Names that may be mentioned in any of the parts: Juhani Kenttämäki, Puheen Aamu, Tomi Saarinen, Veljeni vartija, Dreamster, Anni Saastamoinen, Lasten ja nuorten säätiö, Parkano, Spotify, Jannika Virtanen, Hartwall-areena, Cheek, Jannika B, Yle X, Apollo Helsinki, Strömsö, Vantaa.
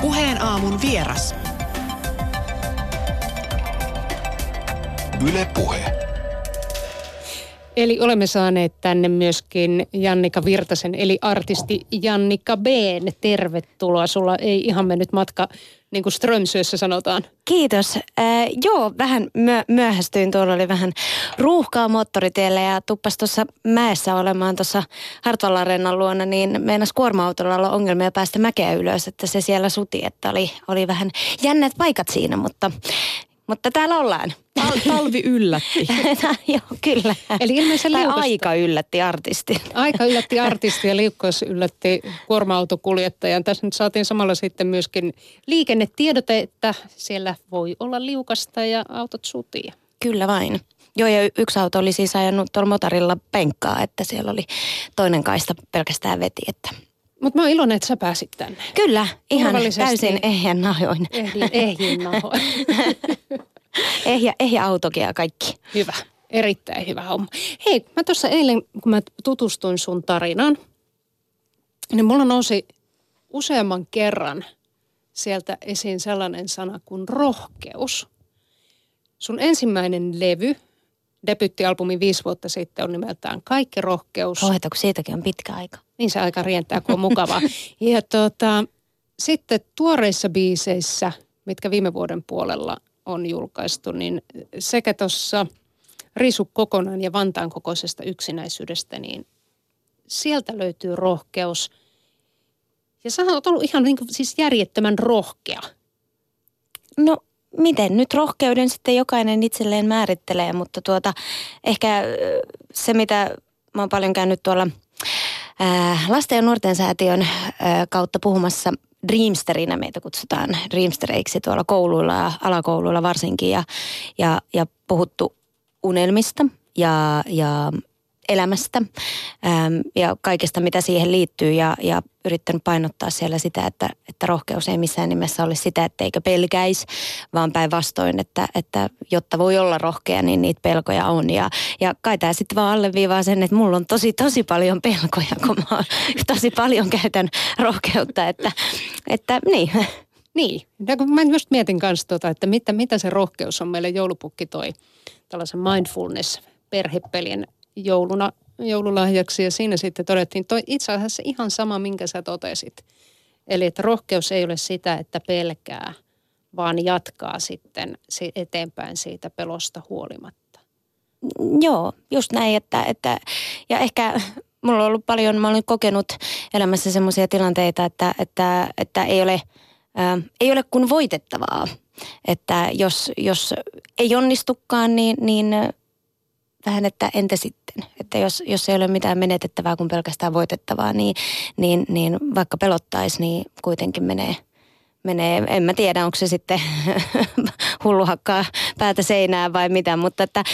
Puheen aamun vieras. Yle Puhe. Eli olemme saaneet tänne myöskin Jannika Virtasen, eli artisti Jannika B:n. Tervetuloa. Sulla ei ihan mennyt matka, niin kuin Strömsössä sanotaan. Kiitos. Joo, vähän myöhästyin. Tuolla oli vähän ruuhkaa moottoritiellä ja tuppas tuossa mäessä olemaan tuossa Hartwall-areenan luona, niin meinasi kuorma-autolla olla ongelmia päästä mäkeä ylös, että se siellä suti, että oli vähän jännät paikat siinä, mutta täällä ollaan. Talvi yllätti. Joo, kyllä. Eli ilmeisesti aika yllätti artistin. Aika yllätti artistin ja liukkaus yllätti kuorma-autokuljettajan. Tässä nyt saatiin samalla sitten myöskin liikennetiedote, että siellä voi olla liukasta ja autot sutia. Kyllä vain. Joo, ja yksi auto oli siis ajanut tuolla motorilla penkkaa, että siellä oli toinen kaista pelkästään veti, että... Mutta mä oon iloinen, että sä pääsit tänne. Kyllä, ihan täysin ehjän nahoin. Ehjän nahoin. Ehjä autokin ja kaikki. Hyvä, erittäin hyvä homma. Hei, mä tuossa eilen, kun mä tutustuin sun tarinaan, niin mulla nousi useamman kerran sieltä esiin sellainen sana kuin rohkeus. Sun ensimmäinen levy, debyttialbumi 5 vuotta sitten, on nimeltään Kaikki rohkeus. Ohjata, kun siitäkin on pitkä aika. Niin se aika rientää, kun on mukavaa. Ja sitten tuoreissa biiseissä, mitkä viime vuoden puolella on julkaistu, niin sekä tuossa Risu Kokonaan ja Vantaan kokoisesta yksinäisyydestä, niin sieltä löytyy rohkeus. Ja sä oot ollut ihan niin kuin, siis järjettömän rohkea. No miten nyt rohkeuden sitten jokainen itselleen määrittelee, mutta ehkä se mitä mä oon paljon käynyt tuolla Lasten ja nuorten säätiön kautta puhumassa Dreamsterinä, meitä kutsutaan Dreamstereiksi tuolla kouluilla ja alakouluilla varsinkin ja puhuttu unelmista ja elämästä ja kaikesta mitä siihen liittyy ja yrittänyt painottaa siellä sitä, että rohkeus ei missään nimessä ole sitä, etteikö pelkäisi, vaan päinvastoin, että jotta voi olla rohkea, niin niitä pelkoja on. Ja kai tämä sitten vaan alleviivaa sen, että mulla on tosi paljon pelkoja, kun mä tosi paljon käytän rohkeutta, että niin. Niin, ja mä just mietin kanssa, että mitä se rohkeus on. Meille joulupukki toi tällaisen mindfulness-perhepelin joululahjaksi ja siinä sitten todettiin toi itse asiassa ihan sama, minkä sä totesit. Eli että rohkeus ei ole sitä, että pelkää, vaan jatkaa sitten eteenpäin siitä pelosta huolimatta. Joo, just näin, että ja ehkä mulla on ollut paljon, mä olen kokenut elämässä semmoisia tilanteita, että ei ole kuin voitettavaa. Että jos ei onnistukaan, niin vähän, että entä sitten? Että jos ei ole mitään menetettävää kuin pelkästään voitettavaa, niin vaikka pelottaisi, niin kuitenkin menee. En mä tiedä, onko se sitten hullu hakkaa päätä seinään vai mitä, mutta että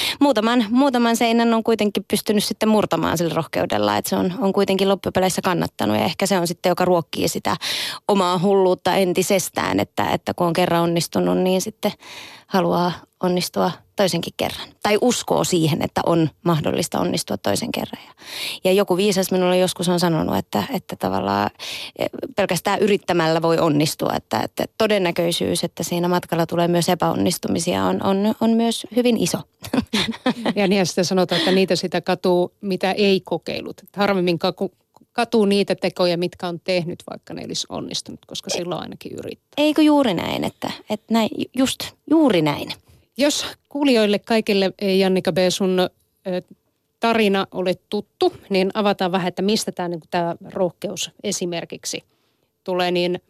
muutaman seinän on kuitenkin pystynyt sitten murtamaan sillä rohkeudella, että se on kuitenkin loppupeleissä kannattanut ja ehkä se on sitten, joka ruokkii sitä omaa hulluutta entisestään, että kun on kerran onnistunut, niin sitten haluaa onnistua toisenkin kerran. Tai uskoo siihen, että on mahdollista onnistua toisen kerran. Ja joku viisas minulle joskus on sanonut, että tavallaan pelkästään yrittämällä voi onnistua. Että todennäköisyys, että siinä matkalla tulee myös epäonnistumisia, on myös hyvin iso. Ja niinhän sitä sanotaan, että niitä sitä katuu, mitä ei kokeilut. Harvemmin katuu niitä tekoja, mitkä on tehnyt, vaikka ne olisi onnistunut, koska silloin ainakin yrittää. Eikö juuri näin, että näin, just juuri näin. Jos kuulijoille kaikille, Jannika B, sun tarina ole tuttu, niin avataan vähän, että mistä tämä rohkeus esimerkiksi tulee. Niin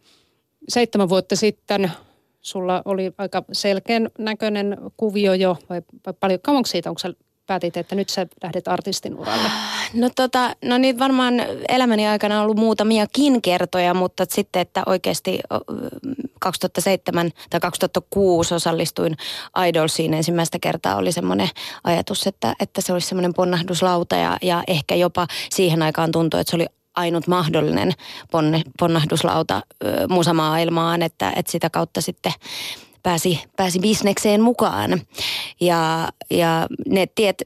7 vuotta sitten sulla oli aika selkeän näköinen kuvio jo, vai paljon kauanko siitä, onko sä päätit, että nyt sä lähdet artistin uralle? No niitä varmaan elämäni aikana on ollut muutamiakin kertoja, mutta sitten, että oikeasti 2007 tai 2006 osallistuin Idolsiin ensimmäistä kertaa, oli semmoinen ajatus, että se olisi semmoinen ponnahduslauta ja ehkä jopa siihen aikaan tuntui, että se oli ainut mahdollinen ponnahduslauta musamaailmaan, että sitä kautta sitten pääsi bisnekseen mukaan ja ne tiet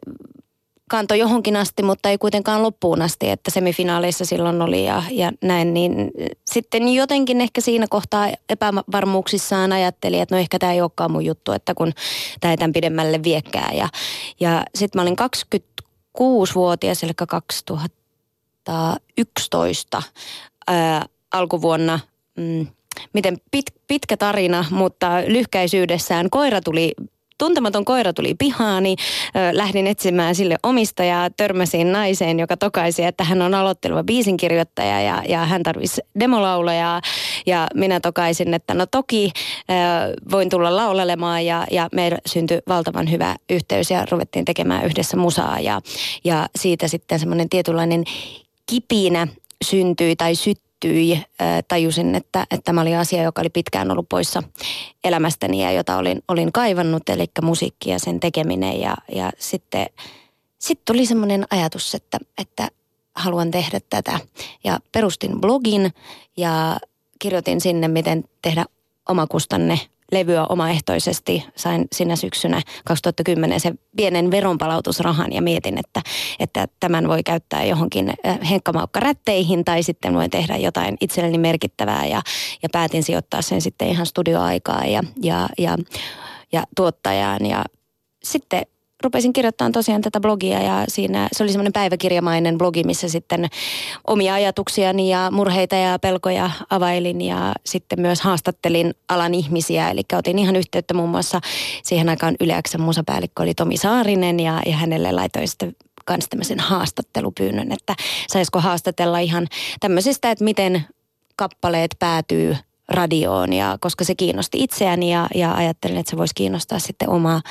kantoi johonkin asti, mutta ei kuitenkaan loppuun asti, että semifinaaleissa silloin oli ja näin. Niin sitten jotenkin ehkä siinä kohtaa epävarmuuksissaan ajattelin, että no ehkä tämä ei olekaan mun juttu, että kun tämä ei tämän pidemmälle viekään. Ja sitten mä olin 26-vuotias, eli 2011 alkuvuonna, miten pitkä tarina, mutta lyhkäisyydessään tuntematon koira tuli pihaani, lähdin etsimään sille omistajaa, törmäsin naiseen, joka tokaisi, että hän on aloitteleva biisinkirjoittaja ja hän tarvisi demolaulajaa. Ja minä tokaisin, että no toki voin tulla laulelemaan ja meillä syntyi valtavan hyvä yhteys ja ruvettiin tekemään yhdessä musaa. Ja siitä sitten semmoinen tietynlainen kipinä syntyi tai syttyi. Tajusin, että tämä oli asia, joka oli pitkään ollut poissa elämästäni ja jota olin kaivannut, eli musiikki ja sen tekeminen. Ja sitten tuli semmoinen ajatus, että haluan tehdä tätä. Ja perustin blogin ja kirjoitin sinne, miten tehdä omakustanne levyä omaehtoisesti. Sain sinä syksynä 2010 sen pienen veronpalautusrahan ja mietin, että tämän voi käyttää johonkin henkkamaukkarätteihin tai sitten voin tehdä jotain itselleni merkittävää ja päätin sijoittaa sen sitten ihan studioaikaan ja tuottajaan. Ja sitten rupesin kirjoittamaan tosiaan tätä blogia ja siinä se oli semmoinen päiväkirjamainen blogi, missä sitten omia ajatuksiani ja murheita ja pelkoja availin ja sitten myös haastattelin alan ihmisiä. Eli otin ihan yhteyttä muun muassa siihen aikaan Yle X:n musapäällikkö oli Tomi Saarinen ja hänelle laitoin sitten kans tämmöisen haastattelupyynnön, että saisiko haastatella ihan tämmöisistä, että miten kappaleet päätyy radioon ja koska se kiinnosti itseäni ja ajattelin, että se voisi kiinnostaa sitten omaa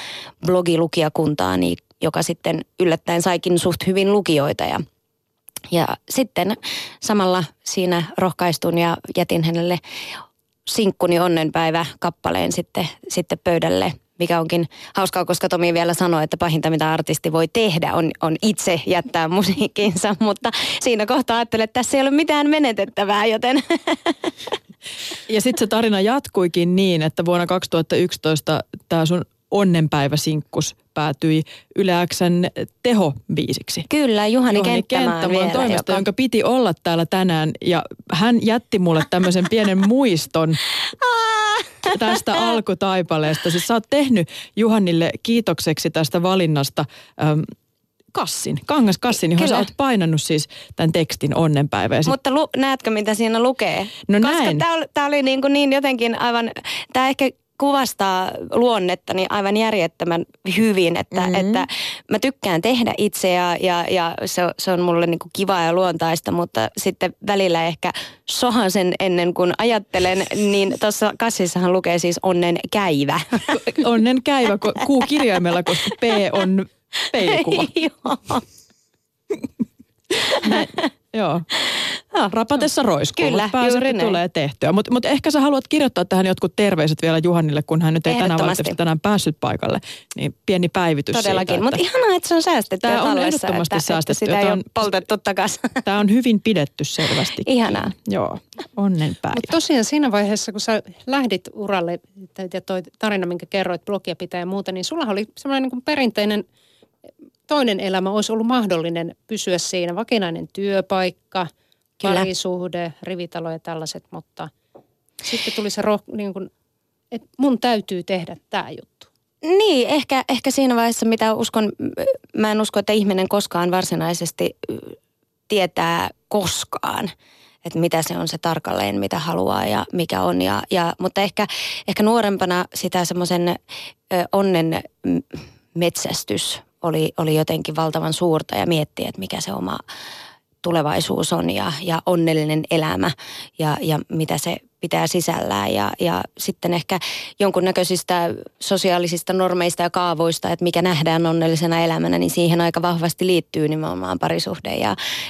blogilukijakuntaani, joka sitten yllättäen saikin suht hyvin lukijoita ja sitten samalla siinä rohkaistun ja jätin hänelle sinkkuni onnenpäivä kappaleen sitten pöydälle, mikä onkin hauskaa, koska Tomi vielä sanoi, että pahinta mitä artisti voi tehdä on itse jättää musiikinsa, mutta siinä kohtaa ajattelin, että tässä ei ole mitään menetettävää, joten... Ja sitten se tarina jatkuikin niin, että vuonna 2011 tämä sun onnenpäiväsinkkus päätyi Yle X:n tehobiisiksi. Kyllä, Juhani Kenttämäen toimesta, jonka piti olla täällä tänään ja hän jätti mulle tämmöisen pienen muiston tästä alkutaipaleesta. Siis sä oot tehnyt Juhanille kiitokseksi tästä valinnasta kangaskassin, johon sä oot painannut siis tämän tekstin onnenpäivää. Mutta näetkö, mitä siinä lukee? No koska näin. Tämä oli niin jotenkin aivan, tämä ehkä kuvastaa luonnetta niin aivan järjettömän hyvin, että mä tykkään tehdä itse ja se on mulle niin kuin kivaa ja luontaista, mutta sitten välillä ehkä sohan sen ennen kuin ajattelen, niin tuossa kassissahan lukee siis onnenkäivä. Onnenkäivä, Q-kirjaimella, koska P on... peilikuva. Joo. Joo. Rapatessa roiskuu, mutta pääseri tulee tehtyä. Mutta ehkä sä haluat kirjoittaa tähän jotkut terveiset vielä Juhanille, kun hän nyt ei tänään päässyt paikalle. Niin pieni päivitys todellakin, mutta ihanaa, että se on säästetty. Tämä on ehdottomasti säästetty. Sitä ei ole poltettu takaisin. Tämä on hyvin pidetty selvästi. Ihanaa. Joo, onnenpäivä. Mutta tosiaan siinä vaiheessa, kun sä lähdit uralle, ja toi tarina, minkä kerroit, blogia pitää ja muuta, niin sulla oli sellainen niin kuin perinteinen... Toinen elämä olisi ollut mahdollinen pysyä siinä. Vakinainen työpaikka, parisuhde, rivitalo ja tällaiset, mutta sitten tuli se että mun täytyy tehdä tämä juttu. Niin, ehkä siinä vaiheessa, mitä uskon, mä en usko, että ihminen koskaan varsinaisesti tietää koskaan, että mitä se on se tarkalleen, mitä haluaa ja mikä on. Mutta ehkä nuorempana sitä semmoisen onnen metsästys oli jotenkin valtavan suurta ja miettiä, että mikä se oma tulevaisuus on ja onnellinen elämä ja mitä se pitää sisällään. Ja sitten ehkä jonkunnäköisistä sosiaalisista normeista ja kaavoista, että mikä nähdään onnellisena elämänä, niin siihen aika vahvasti liittyy nimenomaan parisuhde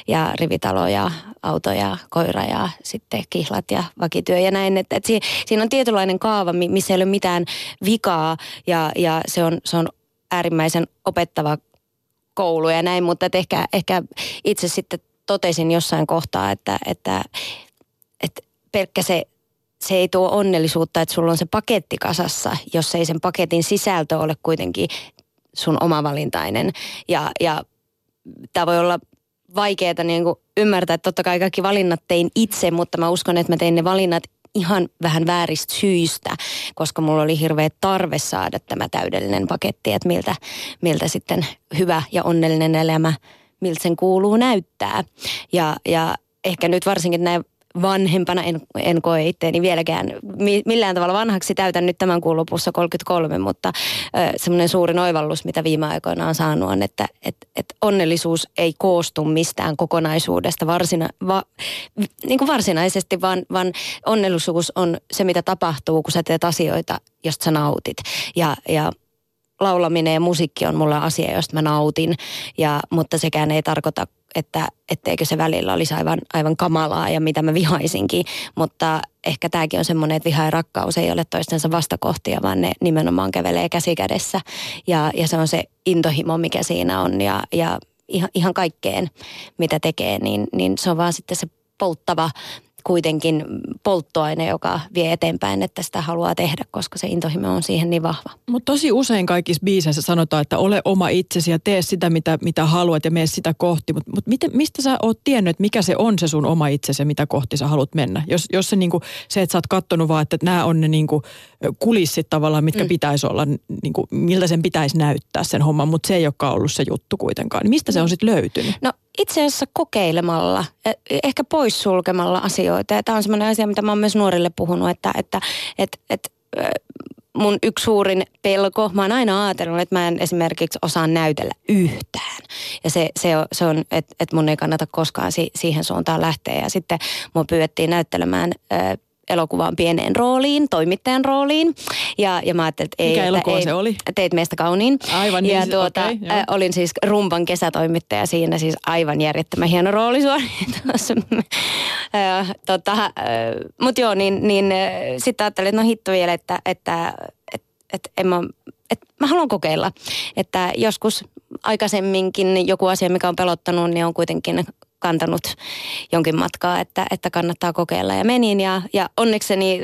ja rivitalo ja auto ja koira ja sitten kihlat ja vakityö ja näin. Että siinä on tietynlainen kaava, missä ei ole mitään vikaa ja se on äärimmäisen opettava koulu ja näin, mutta ehkä itse sitten totesin jossain kohtaa, että pelkkä se ei tuo onnellisuutta, että sulla on se paketti kasassa, jos ei sen paketin sisältö ole kuitenkin sun omavalintainen ja tämä voi olla vaikeaa niin kuin ymmärtää, että totta kai kaikki valinnat tein itse, mutta mä uskon, että mä tein ne valinnat ihan vähän vääristä syistä, koska mulla oli hirveä tarve saada tämä täydellinen paketti, että miltä sitten hyvä ja onnellinen elämä, miltä sen kuuluu näyttää. Ja ehkä nyt varsinkin näin vanhempana en koe itteeni vieläkään millään tavalla vanhaksi, täytän nyt tämän kuun lopussa 33, mutta semmoinen suurin oivallus, mitä viime aikoina on saanut on, että onnellisuus ei koostu mistään kokonaisuudesta niin kuin varsinaisesti, vaan onnellisuus on se, mitä tapahtuu, kun sä teet asioita, josta sä nautit. Ja laulaminen ja musiikki on mulle asia, josta mä nautin, mutta sekään ei tarkoita, etteikö se välillä olisi aivan kamalaa ja mitä mä vihaisinkin. Mutta ehkä tämäkin on semmoinen, että viha ja rakkaus ei ole toistensa vastakohtia, vaan ne nimenomaan kävelee käsi kädessä. Ja se on se intohimo, mikä siinä on ja ihan kaikkeen, mitä tekee, niin se on vaan sitten se polttava kuitenkin polttoaine, joka vie eteenpäin, että sitä haluaa tehdä, koska se intohimo on siihen niin vahva. Mutta tosi usein kaikissa biiseissä sanotaan, että ole oma itsesi ja tee sitä, mitä haluat ja mene sitä kohti. Mutta mistä sä oot tiennyt, että mikä se on se sun oma itsesi ja mitä kohti sä haluat mennä? Jos se, niinku, se että sä oot kattonut vaan, että nämä on ne niinku kulissit tavallaan, mitkä pitäisi olla, niinku, miltä sen pitäisi näyttää sen homman, mutta se ei olekaan ollut se juttu kuitenkaan. Niin mistä se on sitten löytynyt? No itse asiassa kokeilemalla, ehkä poissulkemalla asioita. Ja tämä on sellainen asia, mitä mä oon myös nuorille puhunut, että mun yksi suurin pelko, mä oon aina ajatellut, että mä en esimerkiksi osaa näytellä yhtään. Ja se on että mun ei kannata koskaan siihen suuntaan lähteä. Ja sitten mua pyydettiin näyttelemään elokuvaan pieneen rooliin, toimittajan rooliin. Ja mä ajattelin, että ei. Mikä elokuva se oli? Teit meistä kauniin. Aivan niin. Ja okay, olin siis Rumpan kesätoimittaja siinä, siis aivan järjettömän hieno rooli suoraan. Mut joo, niin sitten ajattelin, että no hitto vielä, että en mä... Että mä haluan kokeilla, että joskus aikaisemminkin joku asia, mikä on pelottanut, niin on kuitenkin kantanut jonkin matkaa, että kannattaa kokeilla. Ja menin ja onnekseni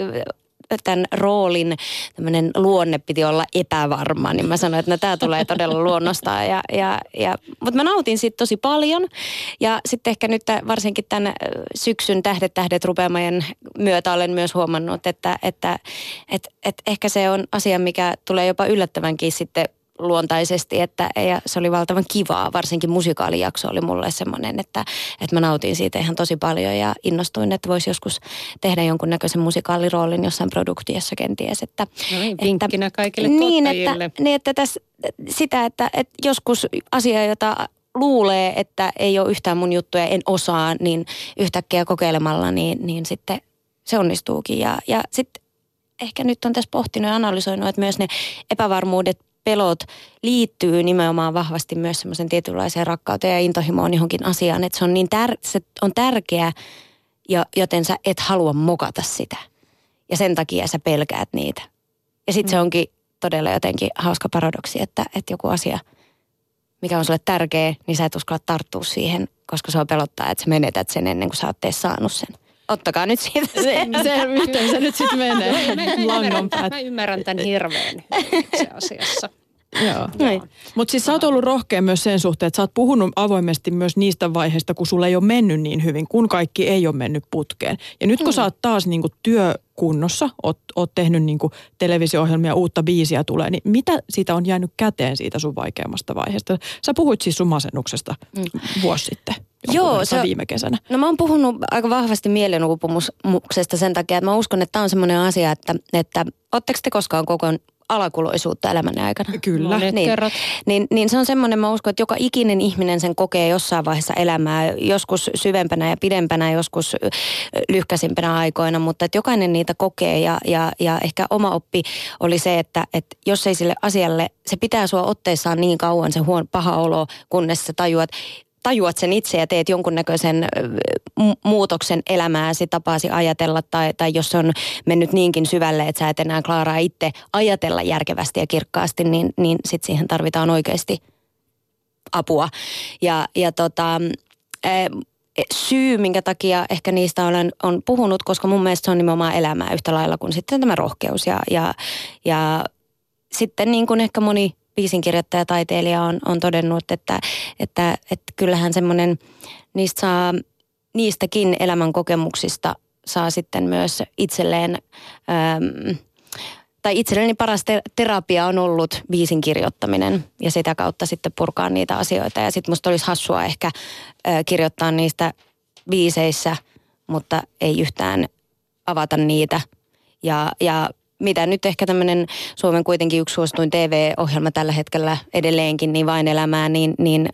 tämän roolin tämmöinen luonne piti olla epävarma, niin mä sanoin, että no tää tulee todella luonnostaan. Mutta mä nautin siitä tosi paljon ja sitten ehkä nyt varsinkin tämän syksyn Tähdet rupeamajan myötä olen myös huomannut, että ehkä se on asia, mikä tulee jopa yllättävänkin sitten luontaisesti, ja se oli valtavan kivaa, varsinkin musikaalijakso oli mulle semmoinen, että mä nautin siitä ihan tosi paljon ja innostuin, että voisi joskus tehdä jonkunnäköisen musikaaliroolin jossain produktiossa kenties. Vinkkinä kaikille tuottajille. Että joskus asia, jota luulee, että ei ole yhtään mun juttuja, en osaa, niin yhtäkkiä kokeilemalla, niin sitten se onnistuukin. Ja sitten ehkä nyt on tässä pohtinut ja analysoinut, että myös ne epävarmuudet, pelot liittyy nimenomaan vahvasti myös semmoisen tietynlaiseen rakkauteen ja intohimoon johonkin asiaan, että se on, niin se on tärkeä, joten sä et halua mokata sitä. Ja sen takia sä pelkäät niitä. Ja sitten se onkin todella jotenkin hauska paradoksi, että joku asia, mikä on sulle tärkeä, niin sä et uskalla tarttua siihen, koska se on pelottaa, että sä menetät sen ennen kuin sä oot edes saanut sen. Ottakaa nyt siitä. Miten se nyt sitten menee? Mä ymmärrän tämän hirveän itse asiassa. Joo. Mutta siis sä oot ollut rohkea myös sen suhteen, että sä oot puhunut avoimesti myös niistä vaiheista, kun sulla ei ole mennyt niin hyvin, kun kaikki ei ole mennyt putkeen. Ja nyt kun sä oot taas niinku työkunnossa, oot tehnyt niinku televisio-ohjelmia, uutta biisiä tulee, niin mitä siitä on jäänyt käteen siitä sun vaikeammasta vaiheesta? Sä puhuit siis sun masennuksesta vuosi sitten. Joo, se viime kesänä. No mä oon puhunut aika vahvasti mielenuupumuksesta sen takia, että mä uskon, että tämä on semmoinen asia, että ootteko te koskaan kokoon alakuloisuutta elämänne aikana? Kyllä. Niin se on semmoinen, mä uskon, että joka ikinen ihminen sen kokee jossain vaiheessa elämää, joskus syvempänä ja pidempänä, joskus lyhkäisimpänä aikoina, mutta että jokainen niitä kokee ja ehkä oma oppi oli se, että jos ei sille asialle, se pitää sua otteessaan niin kauan se paha olo, kunnes sä tajuat sen itse ja teet jonkunnäköisen muutoksen elämääsi, tapaasi ajatella tai jos on mennyt niinkin syvälle, että sä et enää klaaraa itse ajatella järkevästi ja kirkkaasti, niin sit siihen tarvitaan oikeasti apua. Syy, minkä takia ehkä niistä on puhunut, koska mun mielestä se on nimenomaan elämää yhtä lailla kuin sitten tämä rohkeus ja sitten niin kuin ehkä moni biisinkirjoittaja, taiteilija on todennut, että kyllähän semmoinen niistäkin elämän kokemuksista saa sitten myös itselleen, tai itselleni paras terapia on ollut biisin kirjoittaminen ja sitä kautta sitten purkaa niitä asioita. Ja sitten musta olisi hassua ehkä kirjoittaa niistä biiseissä, mutta ei yhtään avata niitä. Ja mitä nyt ehkä tämmöinen Suomen kuitenkin yksi suosituin TV-ohjelma tällä hetkellä edelleenkin, niin Vain elämää, niin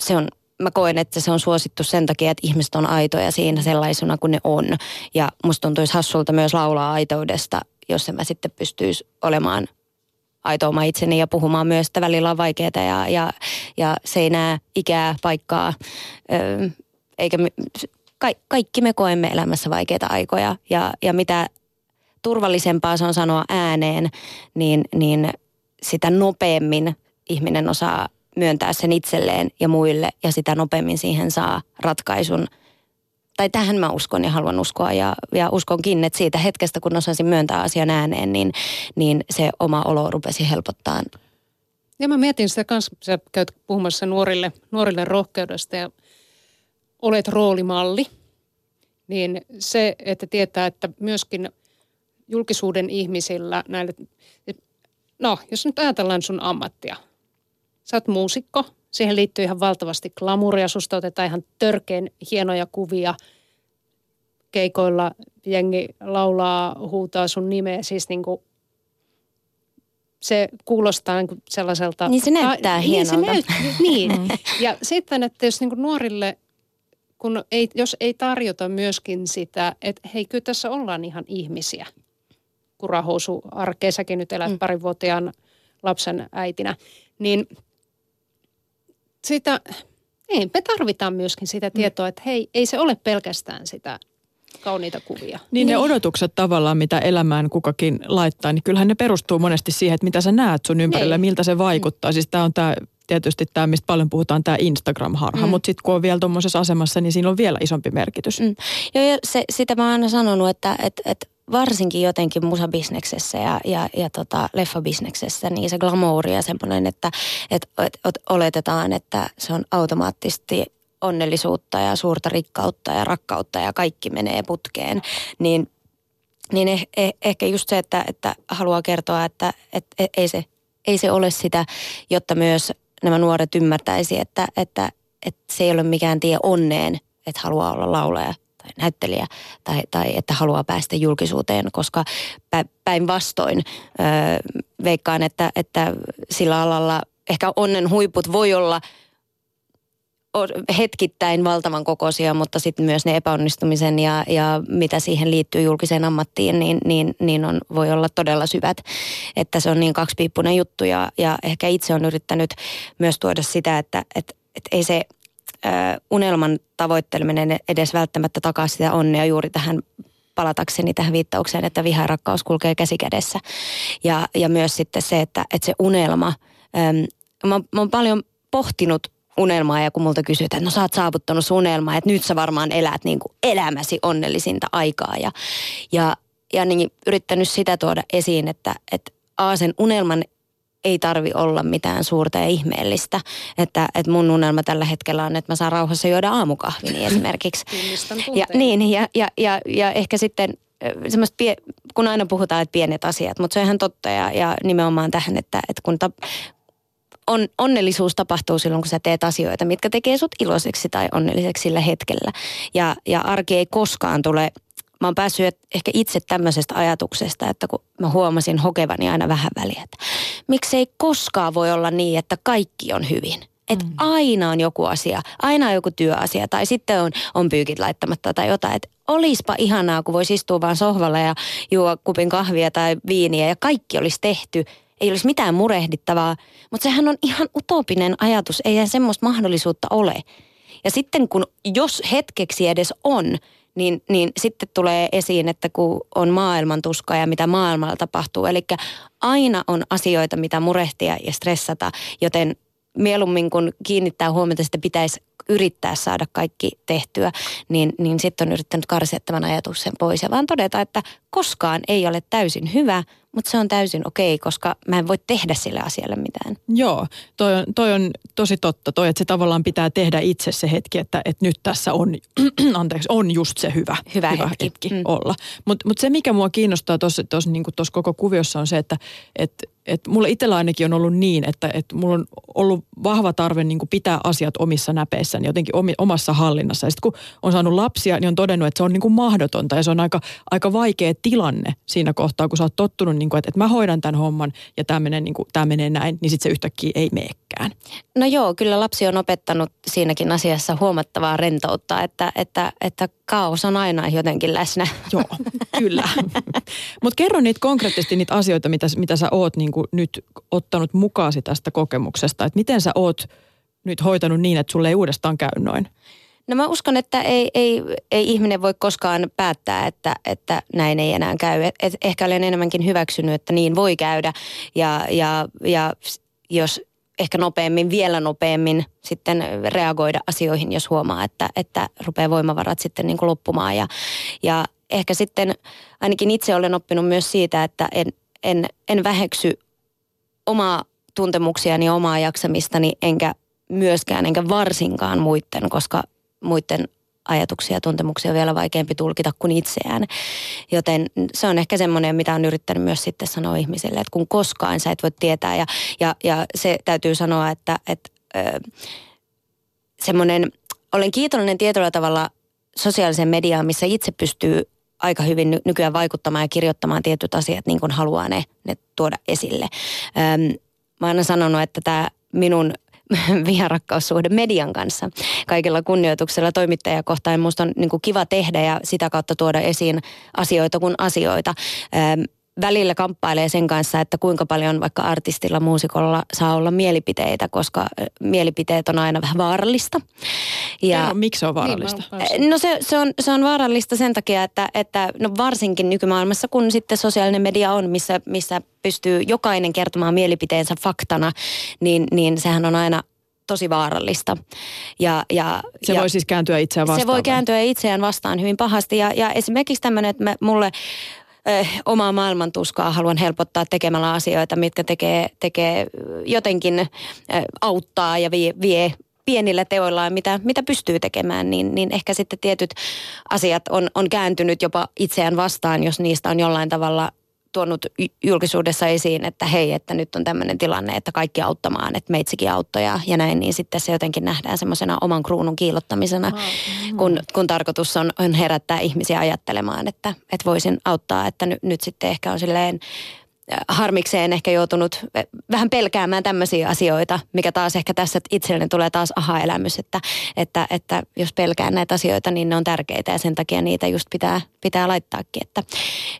se on, mä koen, että se on suosittu sen takia, että ihmiset on aitoja siinä sellaisena kuin ne on. Ja musta tuntuisi hassulta myös laulaa aitoudesta, jos en mä sitten pystyisi olemaan aito oma itseni ja puhumaan myös, että välillä on vaikeaa ja se ei näe ikää, paikkaa, eikä kaikki me koemme elämässä vaikeita aikoja ja mitä turvallisempaa se on sanoa ääneen, niin sitä nopeammin ihminen osaa myöntää sen itselleen ja muille ja sitä nopeammin siihen saa ratkaisun. Tai tähän mä uskon ja haluan uskoa ja uskonkin, että siitä hetkestä kun osaisin myöntää asian ääneen, niin se oma olo rupesi helpottaa. Ja mä mietin sitä kanssa, sä käyt puhumassa nuorille rohkeudesta ja olet roolimalli, niin se, että tietää, että myöskin julkisuuden ihmisillä näille, no jos nyt ajatellaan sun ammattia, sä oot muusikko, siihen liittyy ihan valtavasti glamuria, susta otetaan ihan törkeen hienoja kuvia, keikoilla jengi laulaa, huutaa sun nimeä, siis niinku se kuulostaa niinku sellaiselta. Niin se näyttää hienolta. Niin. Ja sitten, että jos niinku nuorille, kun ei, jos ei tarjota myöskin sitä, että hei, kyllä tässä ollaan ihan ihmisiä, kun rahousu arkeen, säkin nyt elät parinvuotiaan lapsen äitinä, niin sitä, niin me tarvitaan myöskin sitä tietoa, että hei, ei se ole pelkästään sitä kauniita kuvia. Niin ne odotukset tavallaan, mitä elämään kukakin laittaa, niin kyllähän ne perustuu monesti siihen, että mitä sä näet sun ympärillä, miltä se vaikuttaa. Siis tää on tää, tietysti tämä, mistä paljon puhutaan, tämä Instagram-harha, mutta sitten kun on vielä tuommoisessa asemassa, niin siinä on vielä isompi merkitys. Joo, ja sitä mä oon aina sanonut, että varsinkin jotenkin musabisneksessä ja leffabisneksessä, niin se glamouri ja semmoinen, että oletetaan, että se on automaattisesti onnellisuutta ja suurta rikkautta ja rakkautta ja kaikki menee putkeen, niin ehkä just se, että haluaa kertoa, että ei se ole sitä, jotta myös nämä nuoret ymmärtäisi, että se ei ole mikään tie onneen, että haluaa olla laulaja tai näyttelijä tai että haluaa päästä julkisuuteen, koska päinvastoin veikkaan, että sillä alalla ehkä onnen huiput voi olla hetkittäin valtavan kokoisia, mutta sitten myös ne epäonnistumisen ja mitä siihen liittyy julkiseen ammattiin, niin voi olla todella syvät. Että se on niin kaksipiippunen juttu ja ehkä itse on yrittänyt myös tuoda sitä, että ei se unelman tavoitteleminen edes välttämättä takaa sitä onnea juuri tähän palatakseni tähän viittaukseen, että viha ja rakkaus kulkee käsi kädessä. Ja myös sitten se, että se unelma, mä oon paljon pohtinut unelmaa ja kun multa kysytään, että no sä oot saavuttanut sun unelmaa, että nyt sä varmaan elät niin kuin elämäsi onnellisinta aikaa. Ja niin yrittänyt sitä tuoda esiin, että sen unelman ei tarvi olla mitään suurta ja ihmeellistä. Että mun unelma tällä hetkellä on, että mä saan rauhassa juoda aamukahvini esimerkiksi. Ja ehkä sitten semmoista, kun aina puhutaan, että pienet asiat, mutta se on ihan totta ja nimenomaan tähän, että kun onnellisuus tapahtuu silloin, kun sä teet asioita, mitkä tekee sut iloiseksi tai onnelliseksi sillä hetkellä. Ja arki ei koskaan tule. Mä oon päässyt ehkä itse tämmöisestä ajatuksesta, että kun mä huomasin hokevani aina vähän väliä, että miksei koskaan voi olla niin, että kaikki on hyvin. Että aina on joku asia, aina on joku työasia tai sitten on pyykit laittamatta tai jotain. Että olispa ihanaa, kun voisi istua vaan sohvalla ja juo kupin kahvia tai viiniä ja kaikki olisi tehty. Ei olisi mitään murehdittavaa, mutta sehän on ihan utopinen ajatus. Eihän semmoista mahdollisuutta ole. Ja sitten kun, jos hetkeksi edes on, niin sitten tulee esiin, että kun on maailmantuska ja mitä maailmalla tapahtuu. Eli aina on asioita, mitä murehtia ja stressata, joten mieluummin kun kiinnittää huomiota, että pitäisi yrittää saada kaikki tehtyä, niin sitten on yrittänyt karsia tämän ajatuksen pois ja vaan todeta, että koskaan ei ole täysin hyvä, mutta se on täysin okei, koska mä en voi tehdä sille asialle mitään. Joo, toi on tosi totta. Toi, että se tavallaan pitää tehdä itse se hetki, että nyt tässä on, on just se hyvä hetki olla. Mut se, mikä mua kiinnostaa tuossa niinku koko kuviossa on se, että mulla itsellä ainakin on ollut niin, että mulla on ollut vahva tarve niin kuin pitää asiat omissa näpeissäni, jotenkin omassa hallinnassa. Ja sitten kun on saanut lapsia, niin on todennut, että se on niin kuin mahdotonta ja se on aika vaikea tilanne siinä kohtaa, kun sä oot tottunut, niin kuin, että mä hoidan tämän homman ja tämä menee näin, niin sitten se yhtäkkiä ei meekään. No joo, kyllä lapsi on opettanut siinäkin asiassa huomattavaa rentoutta, että kaos on aina jotenkin läsnä. Joo, kyllä. Mutta kerro niitä konkreettisesti niitä asioita, mitä sä oot niin kuin nyt ottanut mukaasi tästä kokemuksesta, että miten sä oot nyt hoitanut niin, että sulle ei uudestaan käy noin? No mä uskon, että ei ihminen voi koskaan päättää, että näin ei enää käy. Ehkä olen enemmänkin hyväksynyt, että niin voi käydä ja jos ehkä vielä nopeammin sitten reagoida asioihin, jos huomaa, että rupeaa voimavarat sitten niin kuin loppumaan. Ja ehkä sitten ainakin itse olen oppinut myös siitä, että en väheksy omaa tuntemuksiani, omaa jaksamistani, enkä varsinkaan muitten, koska muitten ajatuksia ja tuntemuksia on vielä vaikeampi tulkita kuin itseään. Joten se on ehkä semmoinen, mitä on yrittänyt myös sitten sanoa ihmisille, että kun koskaan sä et voi tietää. Ja se täytyy sanoa, että semmoinen, olen kiitollinen tietyllä tavalla sosiaaliseen mediaan, missä itse pystyy aika hyvin nykyään vaikuttamaan ja kirjoittamaan tietyt asiat niin kuin haluaa ne tuoda esille. Mä oon aina sanonut, että tämä minun viharakkaussuhde median kanssa kaikilla kunnioituksella toimittajia kohtaan musta on niin kuin kiva tehdä ja sitä kautta tuoda esiin asioita kuin asioita. Välillä kamppailee sen kanssa, että kuinka paljon vaikka artistilla, muusikolla saa olla mielipiteitä, koska mielipiteet on aina vähän vaarallista. Ja miksi se on vaarallista? No se on vaarallista sen takia, että varsinkin nykymaailmassa, kun sitten sosiaalinen media on, missä pystyy jokainen kertomaan mielipiteensä faktana, niin sehän on aina tosi vaarallista. Se voi siis kääntyä itseään vastaan? Se voi kääntyä itseään vastaan hyvin pahasti. Ja esimerkiksi tämmöinen, että mulle omaa maailmantuskaa haluan helpottaa tekemällä asioita, mitkä tekee jotenkin auttaa ja vie pienillä teoillaan, mitä pystyy tekemään, niin ehkä sitten tietyt asiat on kääntynyt jopa itseään vastaan, jos niistä on jollain tavalla tuonut julkisuudessa esiin, että hei, että nyt on tämmöinen tilanne, että kaikki auttamaan, että meitsikin auttoi ja näin, niin sitten se jotenkin nähdään semmoisena oman kruunun kiillottamisena, kun tarkoitus on herättää ihmisiä ajattelemaan, että voisin auttaa, että nyt sitten ehkä on silleen harmikseen ehkä joutunut vähän pelkäämään tämmöisiä asioita, mikä taas ehkä tässä itselleni tulee taas aha-elämys, että jos pelkään näitä asioita, niin ne on tärkeitä ja sen takia niitä just pitää laittaakin,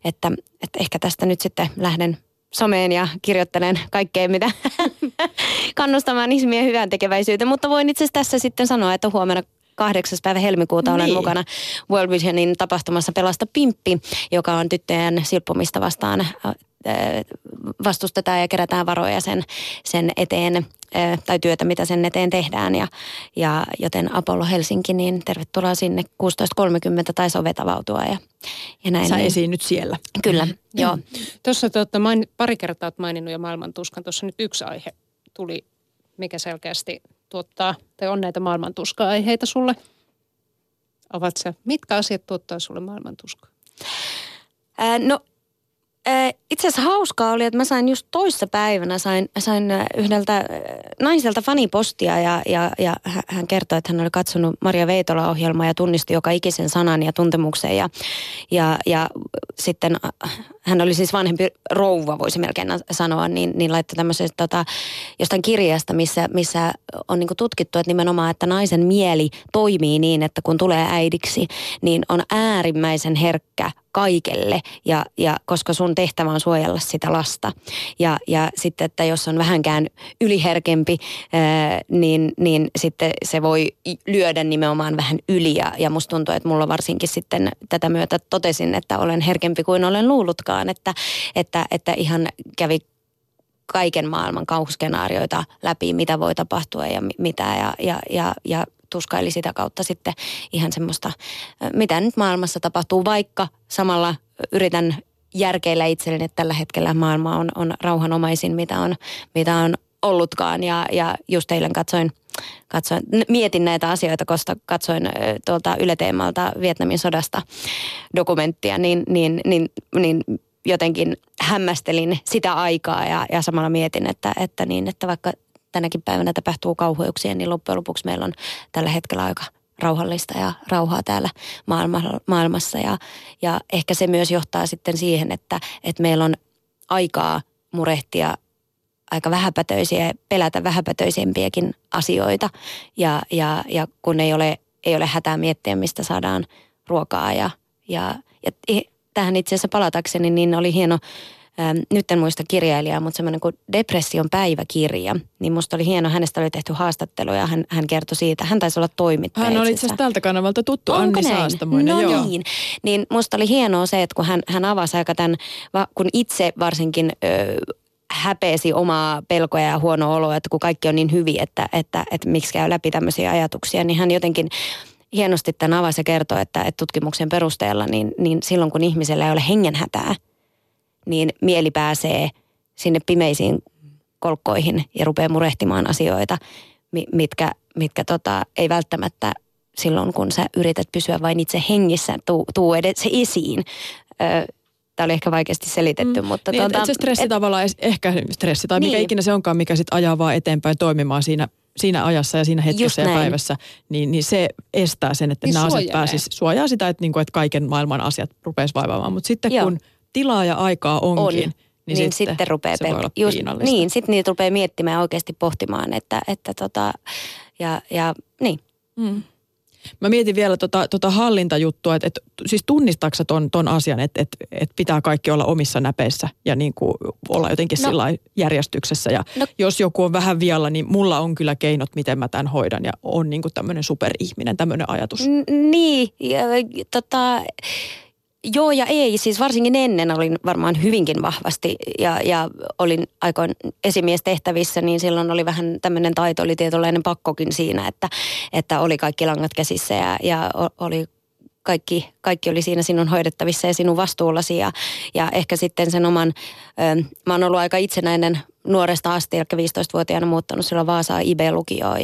että ehkä tästä nyt sitten lähden someen ja kirjoittelen kaikkea, mitä kannustamaan ihmisiä hyvään tekeväisyyteen, mutta voin itse asiassa tässä sitten sanoa, että huomenna 8. helmikuuta olen mukana World Visionin tapahtumassa Pelasta pimppi, joka on tyttöjen silpomista vastaan vastustetaan ja kerätään varoja sen eteen tai työtä, mitä sen eteen tehdään. Ja joten Apollo Helsinki, niin tervetuloa sinne 16.30 tai sovet avautua ja näin. Sä esiinnyt siellä. Kyllä, joo. Tuossa pari kertaa olet maininnut jo maailmantuskan. Tuossa nyt yksi aihe tuli, mikä selkeästi tuottaa, tai on näitä maailmantuska-aiheita sulle. Mitkä asiat tuottaa sulle maailmantuskaa? Itse asiassa hauskaa oli, että mä sain just toissapäivänä sain yhdeltä naiselta fanipostia ja hän kertoi, että hän oli katsonut Maria Veitola-ohjelmaa ja tunnisti joka ikisen sanan ja tuntemuksen ja sitten hän oli siis vanhempi rouva, voisi melkein sanoa, niin laittoi tämmöisestä jostain kirjasta, missä on niinku tutkittu, että nimenomaan, että naisen mieli toimii niin, että kun tulee äidiksi, niin on äärimmäisen herkkä kaikelle ja koska sun tehtävä on suojella sitä lasta. Ja sitten, että jos on vähänkään yliherkempi, niin sitten se voi lyödä nimenomaan vähän yli ja musta tuntuu, että mulla varsinkin sitten tätä myötä totesin, että olen herkempi kuin olen luullutkaan, että ihan kävi kaiken maailman kauhuskenaarioita läpi, mitä voi tapahtua ja mitä ja tuskaili sitä kautta sitten ihan semmoista, mitä nyt maailmassa tapahtuu, vaikka samalla yritän järkeillä itselleni, että tällä hetkellä maailma on rauhanomaisin, mitä on ollutkaan. Ja just eilen mietin näitä asioita, koska katsoin tuolta Yle Teemalta Vietnamin sodasta dokumenttia, niin jotenkin hämmästelin sitä aikaa ja samalla mietin, että vaikka tänäkin päivänä tapahtuu kauheuksia, niin loppujen lopuksi meillä on tällä hetkellä aika rauhallista ja rauhaa täällä maailmassa. Ja ehkä se myös johtaa sitten siihen, että meillä on aikaa murehtia aika vähäpätöisiä ja pelätä vähäpätöisempiäkin asioita. Ja kun ei ole hätää miettiä, mistä saadaan ruokaa. Ja tähän itse asiassa palatakseni, niin oli hieno, nyt en muista kirjailijaa, mutta semmoinen kuin Depression päiväkirja. Niin musta oli hieno, hänestä oli tehty haastattelu ja hän kertoi siitä. Hän taisi olla toimittaja. Hän oli itse asiassa tältä kanavalta tuttu. Onko Anni Saastamoinen. No joo. Niin musta oli hienoa se, että kun hän avasi aika tämän, kun itse varsinkin häpeesi omaa pelkoja ja huonoa oloa, että kun kaikki on niin hyviä, että miksi käy läpi tämmöisiä ajatuksia, niin hän jotenkin hienosti tämän avasi ja kertoi, että tutkimuksen perusteella, niin silloin kun ihmisellä ei ole hengenhätää, niin mieli pääsee sinne pimeisiin kolkkoihin ja rupeaa murehtimaan asioita, mitkä ei välttämättä silloin, kun sä yrität pysyä vain itse hengissä, tuu edes esiin. Tämä oli ehkä vaikeasti selitetty, mutta... Niin, että se stressi tavallaan, ehkä stressi tai niin, mikä ikinä se onkaan, mikä sitten ajaa vaan eteenpäin toimimaan siinä ajassa ja siinä hetkessä ja päivässä, niin se estää sen, että niin nämä asiat pääsisi, suojaa sitä, että kaiken maailman asiat rupeaisi vaivaamaan, mutta sitten kun tilaa ja aikaa onkin, niin sitten rupeaa se voi olla piinallista. Niin, sitten niitä rupeaa miettimään ja oikeasti pohtimaan, niin. Mm. Mä mietin vielä tota hallintajuttua, että siis tunnistaako sä ton asian, että pitää kaikki olla omissa näpeissä ja niin kuin olla jotenkin sillä järjestyksessä. Ja jos joku on vähän vialla, niin mulla on kyllä keinot, miten mä tämän hoidan ja on niin kuin tämmöinen superihminen, tämmöinen ajatus. Joo ja ei, siis varsinkin ennen olin varmaan hyvinkin vahvasti ja olin aikoin esimiestehtävissä, niin silloin oli vähän tämmöinen taito, oli tietynlainen pakkokin siinä, että oli kaikki langat käsissä ja oli kaikki oli siinä sinun hoidettavissa ja sinun vastuullasi ja ehkä sitten sen oman, mä oon ollut aika itsenäinen nuoresta asti, eli 15-vuotiaana muuttanut silloin Vaasaan IB-lukioon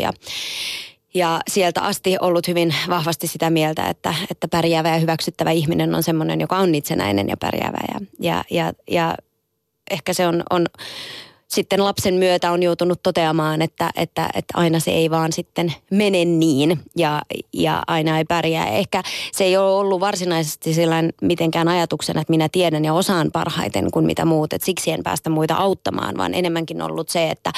ja sieltä asti ollut hyvin vahvasti sitä mieltä, että pärjäävä ja hyväksyttävä ihminen on semmoinen, joka on itsenäinen ja pärjäävä. Ja ehkä se on sitten lapsen myötä on joutunut toteamaan, että aina se ei vaan sitten mene niin ja aina ei pärjää. Ehkä se ei ole ollut varsinaisesti sellainen mitenkään ajatuksena, että minä tiedän ja osaan parhaiten kuin mitä muut. Et siksi en päästä muita auttamaan, vaan enemmänkin ollut se, että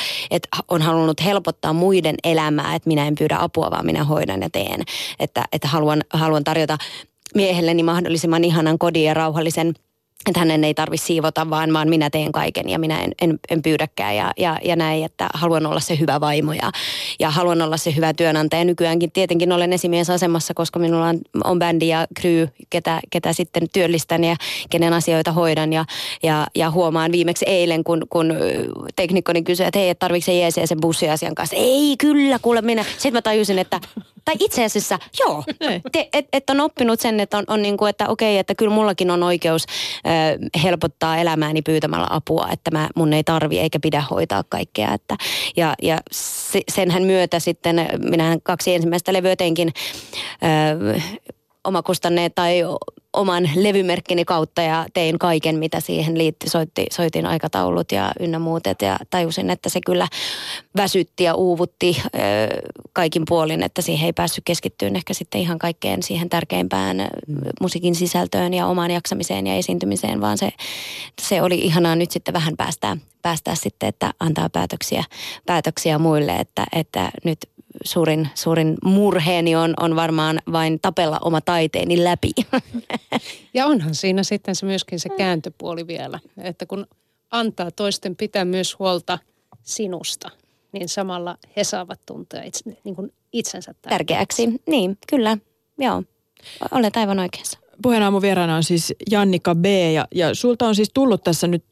on halunnut helpottaa muiden elämää, että minä en pyydä apua, vaan minä hoidan ja teen. Että haluan tarjota miehelleni mahdollisimman ihanan kodin ja rauhallisen, että hänen ei tarvitse siivota, vaan minä teen kaiken ja minä en pyydäkään ja näin, että haluan olla se hyvä vaimo ja haluan olla se hyvä työnantaja. Nykyäänkin tietenkin olen esimiesasemassa, koska minulla on bändi ja crew, ketä sitten työllistän ja kenen asioita hoidan ja huomaan viimeksi eilen, kun teknikkoni kysyi, että hei, et tarvitse jeesiä sen bussiasian kanssa. Ei, kyllä, kuule minä. Sitten mä tajusin, tai itse asiassa, joo, että on oppinut sen, että on niin kuin, että okei, että kyllä mullakin on oikeus helpottaa elämääni pyytämällä apua, että mun ei tarvi eikä pidä hoitaa kaikkea. Ja senhän myötä sitten, minähän 2 ensimmäistä levyä teinkin omakustanneet tai oman levymerkkini kautta ja tein kaiken, mitä siihen liittyi. Soitin aikataulut ja ynnä muut ja tajusin, että se kyllä väsytti ja uuvutti kaikin puolin, että siihen ei päässyt keskittyyn ehkä sitten ihan kaikkeen siihen tärkeimpään musiikin sisältöön ja omaan jaksamiseen ja esiintymiseen, vaan se oli ihanaa nyt sitten vähän päästää sitten, että antaa päätöksiä muille, että nyt suurin murheeni on varmaan vain tapella oma taiteeni läpi. Ja onhan siinä sitten se myöskin se kääntöpuoli vielä, että kun antaa toisten pitää myös huolta sinusta, niin samalla he saavat tuntea niin kuin itsensä tärkeäksi. Niin, kyllä. Joo. Olet aivan oikeassa. Puheen aamun vieraana on siis Jannika B. Ja sulta on siis tullut tässä nyt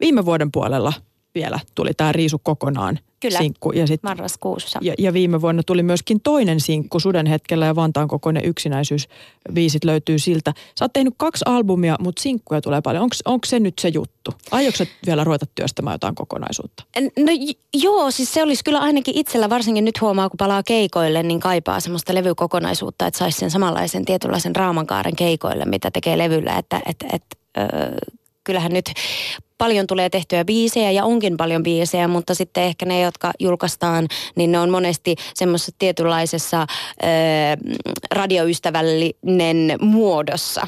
viime vuoden puolella vielä tuli tämä Riisu kokonaan. Kyllä, sinkku. Ja sit, marraskuussa. Ja viime vuonna tuli myöskin toinen sinkku Suden hetkellä ja Vantaan kokoinen yksinäisyys. Biisit löytyy siltä. Sä oot tehnyt 2 albumia, mutta sinkkuja tulee paljon. Onko se nyt se juttu? Aiotko sä vielä ruveta työstämään jotain kokonaisuutta? No joo, siis se olisi kyllä ainakin itsellä, varsinkin nyt huomaa, kun palaa keikoille, niin kaipaa semmoista levykokonaisuutta, että saisi sen samanlaisen tietynlaisen raamankaaren keikoille, mitä tekee levyllä, kyllähän nyt paljon tulee tehtyä biisejä ja onkin paljon biisejä, mutta sitten ehkä ne, jotka julkaistaan, niin ne on monesti semmoisessa tietynlaisessa radioystävällinen muodossa.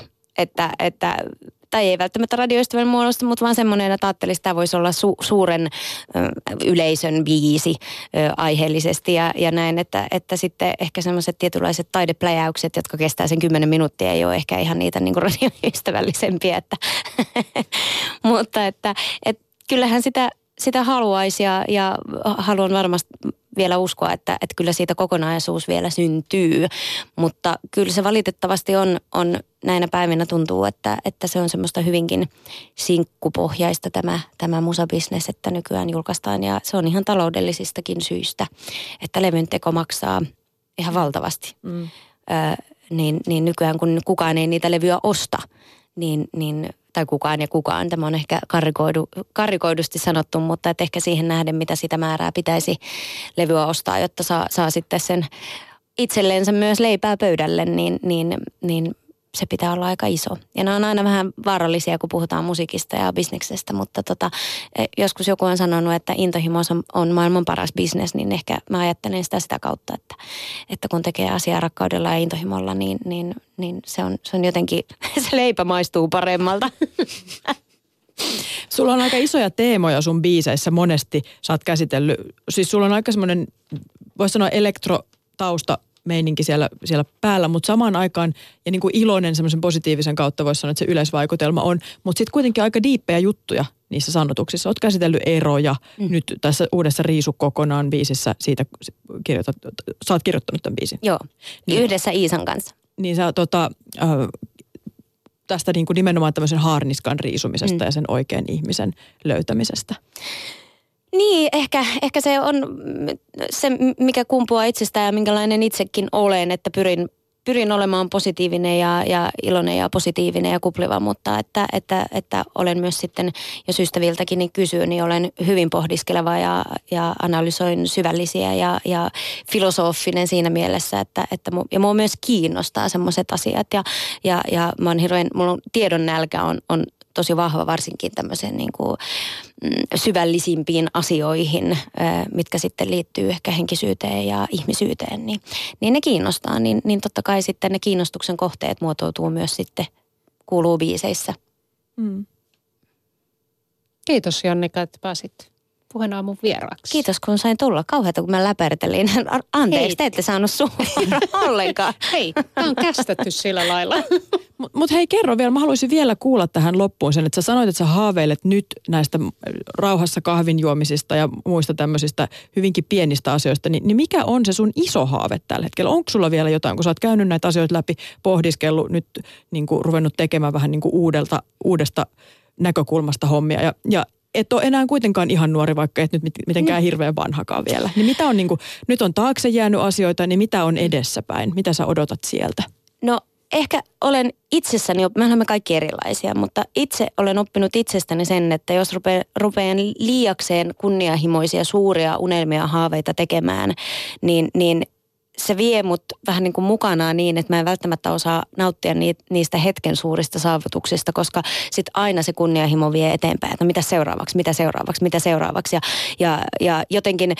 Tai ei välttämättä radioystävällinen muodosta, mutta vaan semmoinen, että ajattelisi, että tämä voisi olla suuren yleisön biisi aiheellisesti ja näin, että sitten ehkä semmoiset tietynlaiset taidepläjäykset, jotka kestää sen 10 minuuttia, ei ole ehkä ihan niitä niin kuin radioystävällisempiä. Mutta että kyllähän sitä haluaisi ja haluan varmasti vielä uskoa, että kyllä siitä kokonaisuus vielä syntyy, mutta kyllä se valitettavasti on näinä päivinä tuntuu, että se on semmoista hyvinkin sinkkupohjaista tämä musabisnes, että nykyään julkaistaan ja se on ihan taloudellisistakin syistä, että levyn teko maksaa ihan valtavasti. Niin nykyään kun kukaan ei niitä levyä osta, tai kukaan, tämä on ehkä karikoidusti sanottu, mutta et ehkä siihen nähden, mitä sitä määrää pitäisi levyä ostaa, jotta saa sitten sen itsellensä myös leipää pöydälle, niin se pitää olla aika iso. Ja nämä on aina vähän vaarallisia, kun puhutaan musiikista ja bisneksestä, mutta joskus joku on sanonut, että intohimo on maailman paras bisnes, niin ehkä mä ajattelen sitä kautta, että kun tekee asiaa rakkaudella ja intohimolla, niin se on jotenkin, se leipä maistuu paremmalta. Sulla on aika isoja teemoja sun biiseissä monesti, sä oot käsitellyt, siis sulla on aika semmoinen, voisi sanoa elektrotausta, meininki siellä päällä, mutta samaan aikaan ja niin kuin iloinen semmoisen positiivisen kautta voisi sanoa, että se yleisvaikutelma on, mutta sitten kuitenkin aika diippejä juttuja niissä sanotuksissa. Olet käsitellyt eroja nyt tässä uudessa Riisu kokonaan biisissä, siitä sä oot kirjoittanut tämän biisin. Joo, niin, yhdessä Iisan kanssa. Niin sä tästä niin kuin nimenomaan tämmöisen haarniskan riisumisesta ja sen oikean ihmisen löytämisestä. Niin, ehkä se on se, mikä kumpuaa itsestään ja minkälainen itsekin olen, että pyrin olemaan positiivinen ja iloinen ja positiivinen ja kupliva, mutta että olen myös sitten, jos ystäviltäkin niin kysyy, niin olen hyvin pohdiskeleva ja analysoin syvällisiä ja filosofinen siinä mielessä, että mua myös kiinnostaa semmoiset asiat ja mä oon hirveän, mulla on tiedon nälkä on tosi vahva varsinkin tämmöiseen niin kuin syvällisimpiin asioihin, mitkä sitten liittyy ehkä henkisyyteen ja ihmisyyteen, niin ne kiinnostaa. Niin totta kai sitten ne kiinnostuksen kohteet muotoutuu myös sitten, kuuluu biiseissä. Kiitos Jannika, että pääsit Puheen Aamun vieraaksi. Kiitos kun sain tulla. Kauheata kun mä läpärtelin. Anteeksi, hei. Te ette saanut suoraan ollenkaan. Hei, tää on kästetty sillä lailla. Mutta hei, kerro vielä, mä haluaisin vielä kuulla tähän loppuun sen, että sä sanoit, että sä haaveilet nyt näistä rauhassa kahvinjuomisista ja muista tämmöisistä hyvinkin pienistä asioista, niin mikä on se sun iso haave tällä hetkellä? Onko sulla vielä jotain, kun sä oot käynyt näitä asioita läpi, pohdiskellut, nyt niin kuin ruvennut tekemään vähän niin kuin uudesta näkökulmasta hommia ja et ole enää kuitenkaan ihan nuori, vaikka et nyt mitenkään hirveän vanhakaan vielä. Niin mitä on niin kuin, nyt on taakse jäänyt asioita, niin mitä on edessäpäin? Mitä sä odotat sieltä? No ehkä olen itsessäni, mehän olemme kaikki erilaisia, mutta itse olen oppinut itsestäni sen, että jos rupean liiakseen kunnianhimoisia suuria unelmia ja haaveita tekemään, niin se vie mut vähän niin kuin mukanaan niin, että mä en välttämättä osaa nauttia niistä hetken suurista saavutuksista, koska sit aina se kunnianhimo vie eteenpäin, että mitä seuraavaksi ja jotenkin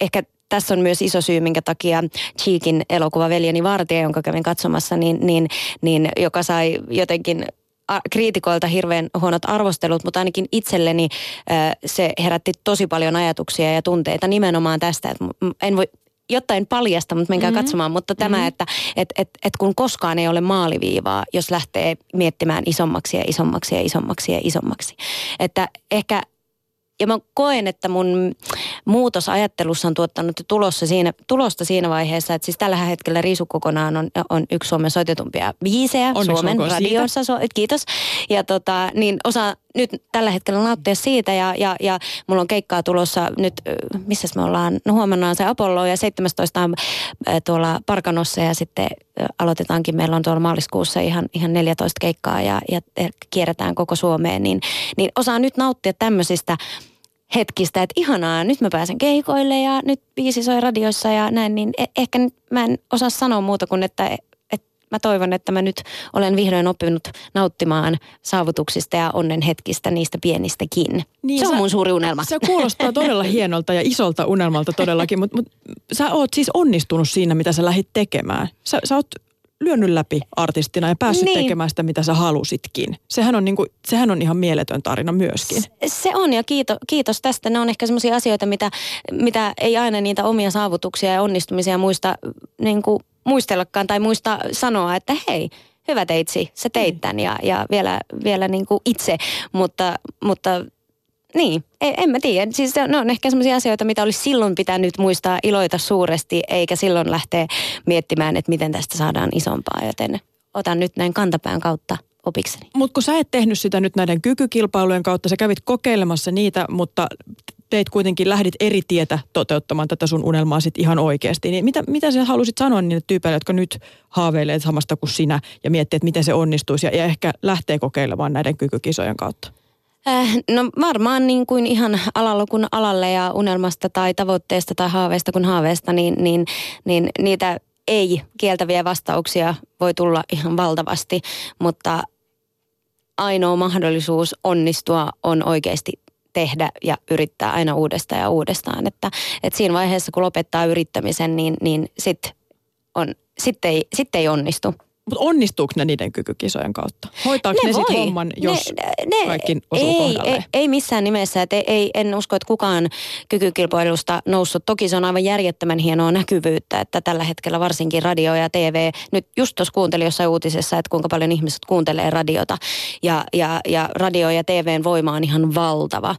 ehkä tässä on myös iso syy, minkä takia Cheekin elokuva Veljeni vartija, jonka kävin katsomassa, niin joka sai jotenkin kriitikoilta hirveän huonot arvostelut, mutta ainakin itselleni se herätti tosi paljon ajatuksia ja tunteita nimenomaan tästä, että en voi jotain paljasta, mutta menkää katsomaan, mutta tämä, että kun koskaan ei ole maaliviivaa, jos lähtee miettimään isommaksi. Että ehkä, ja mä koen, että mun muutos ajattelussa on tuottanut tulosta siinä vaiheessa, että siis tällä hetkellä Riisu kokonaan on yksi Suomen soitetumpia biisejä. Onneksi Suomen radiossa. Kiitos. Ja niin osa nyt tällä hetkellä nauttia siitä ja mulla on keikkaa tulossa nyt, missäs me ollaan, no huomenna on se Apollo ja 17 on tuolla Parkanossa ja sitten aloitetaankin, meillä on tuolla maaliskuussa ihan 14 keikkaa ja kierretään koko Suomeen, niin osaan nyt nauttia tämmöisistä hetkistä, että ihanaa, nyt mä pääsen keikoille ja nyt biisi soi radioissa ja näin, niin ehkä mä en osaa sanoa muuta kuin, että mä toivon, että mä nyt olen vihdoin oppinut nauttimaan saavutuksista ja onnen hetkistä, niistä pienistäkin. Niin, se on mun suuri unelma. Se kuulostaa todella hienolta ja isolta unelmalta todellakin, mutta sä oot siis onnistunut siinä, mitä sä lähdit tekemään. Sä oot lyönyt läpi artistina ja päässyt tekemään sitä, mitä sä halusitkin. Sehän on ihan mieletön tarina myöskin. Se on ja kiitos tästä. Ne on ehkä semmoisia asioita, mitä ei aina niitä omia saavutuksia ja onnistumisia muista niin kuin muistellakaan tai muista sanoa, että hei, hyvä teitsi, sä teit tämän ja vielä niin kuin itse, mutta niin, en mä tiedä. Siis ne on ehkä sellaisia asioita, mitä olisi silloin pitänyt muistaa iloita suuresti, eikä silloin lähteä miettimään, että miten tästä saadaan isompaa, joten otan nyt näin kantapään kautta opikseni. Mutta kun sä et tehnyt sitä nyt näiden kykykilpailujen kautta, sä kävit kokeilemassa niitä, mutta teit kuitenkin, lähdit eri tietä toteuttamaan tätä sun unelmaa sit ihan oikeasti. Niin mitä sä halusit sanoa niille tyypeille, jotka nyt haaveilee samasta kuin sinä ja miettii, että miten se onnistuisi ja ehkä lähtee kokeilemaan näiden kykykisojen kautta? No varmaan niin kuin ihan alalla kun alalle ja unelmasta tai tavoitteesta tai haaveesta kun haaveesta, niin niitä ei kieltäviä vastauksia voi tulla ihan valtavasti, mutta ainoa mahdollisuus onnistua on oikeasti tehdä ja yrittää aina uudestaan ja uudestaan. Että siinä vaiheessa kun lopettaa yrittämisen, niin sit ei onnistu. Mutta onnistuuko ne niiden kykykisojen kautta? Hoitaako ne sitten homman, jos kaikki osuu kohdalleen? Ei missään nimessä. En usko, että kukaan kykykilpailusta noussut. Toki se on aivan järjettömän hienoa näkyvyyttä, että tällä hetkellä varsinkin radio ja TV. Nyt just tuossa kuuntelin jossain uutisessa, että kuinka paljon ihmiset kuuntelee radiota. Ja radio ja TVn voima on ihan valtava.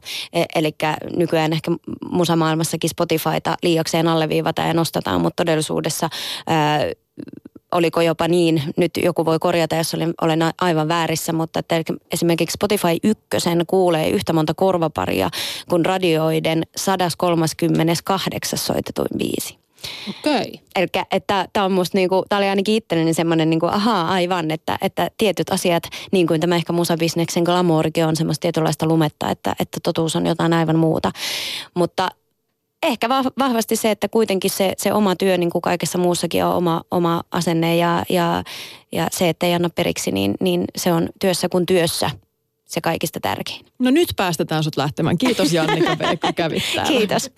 Eli nykyään ehkä musamaailmassakin Spotifyta liiakseen alleviivataan ja nostetaan, mutta todellisuudessa oliko jopa niin, nyt joku voi korjata, jos olen aivan väärissä, mutta että esimerkiksi Spotify 1 kuulee yhtä monta korvaparia kuin radioiden 138. soitetuin biisi. Okei. Elikkä, että tämä on musta niinku, tää oli ainakin itselleni semmoinen niinku, ahaa aivan, että tietyt asiat, niin kuin tämä ehkä musabisneksen glamourikin on semmoista tietynlaista lumetta, että totuus on jotain aivan muuta, mutta ehkä vahvasti se, että kuitenkin se oma työ, niin kuin kaikessa muussakin on oma asenne ja se, että ei anna periksi, niin se on työssä kuin työssä se kaikista tärkein. No nyt päästetään sut lähtemään. Kiitos Jannika, kun kävit täällä. Kiitos.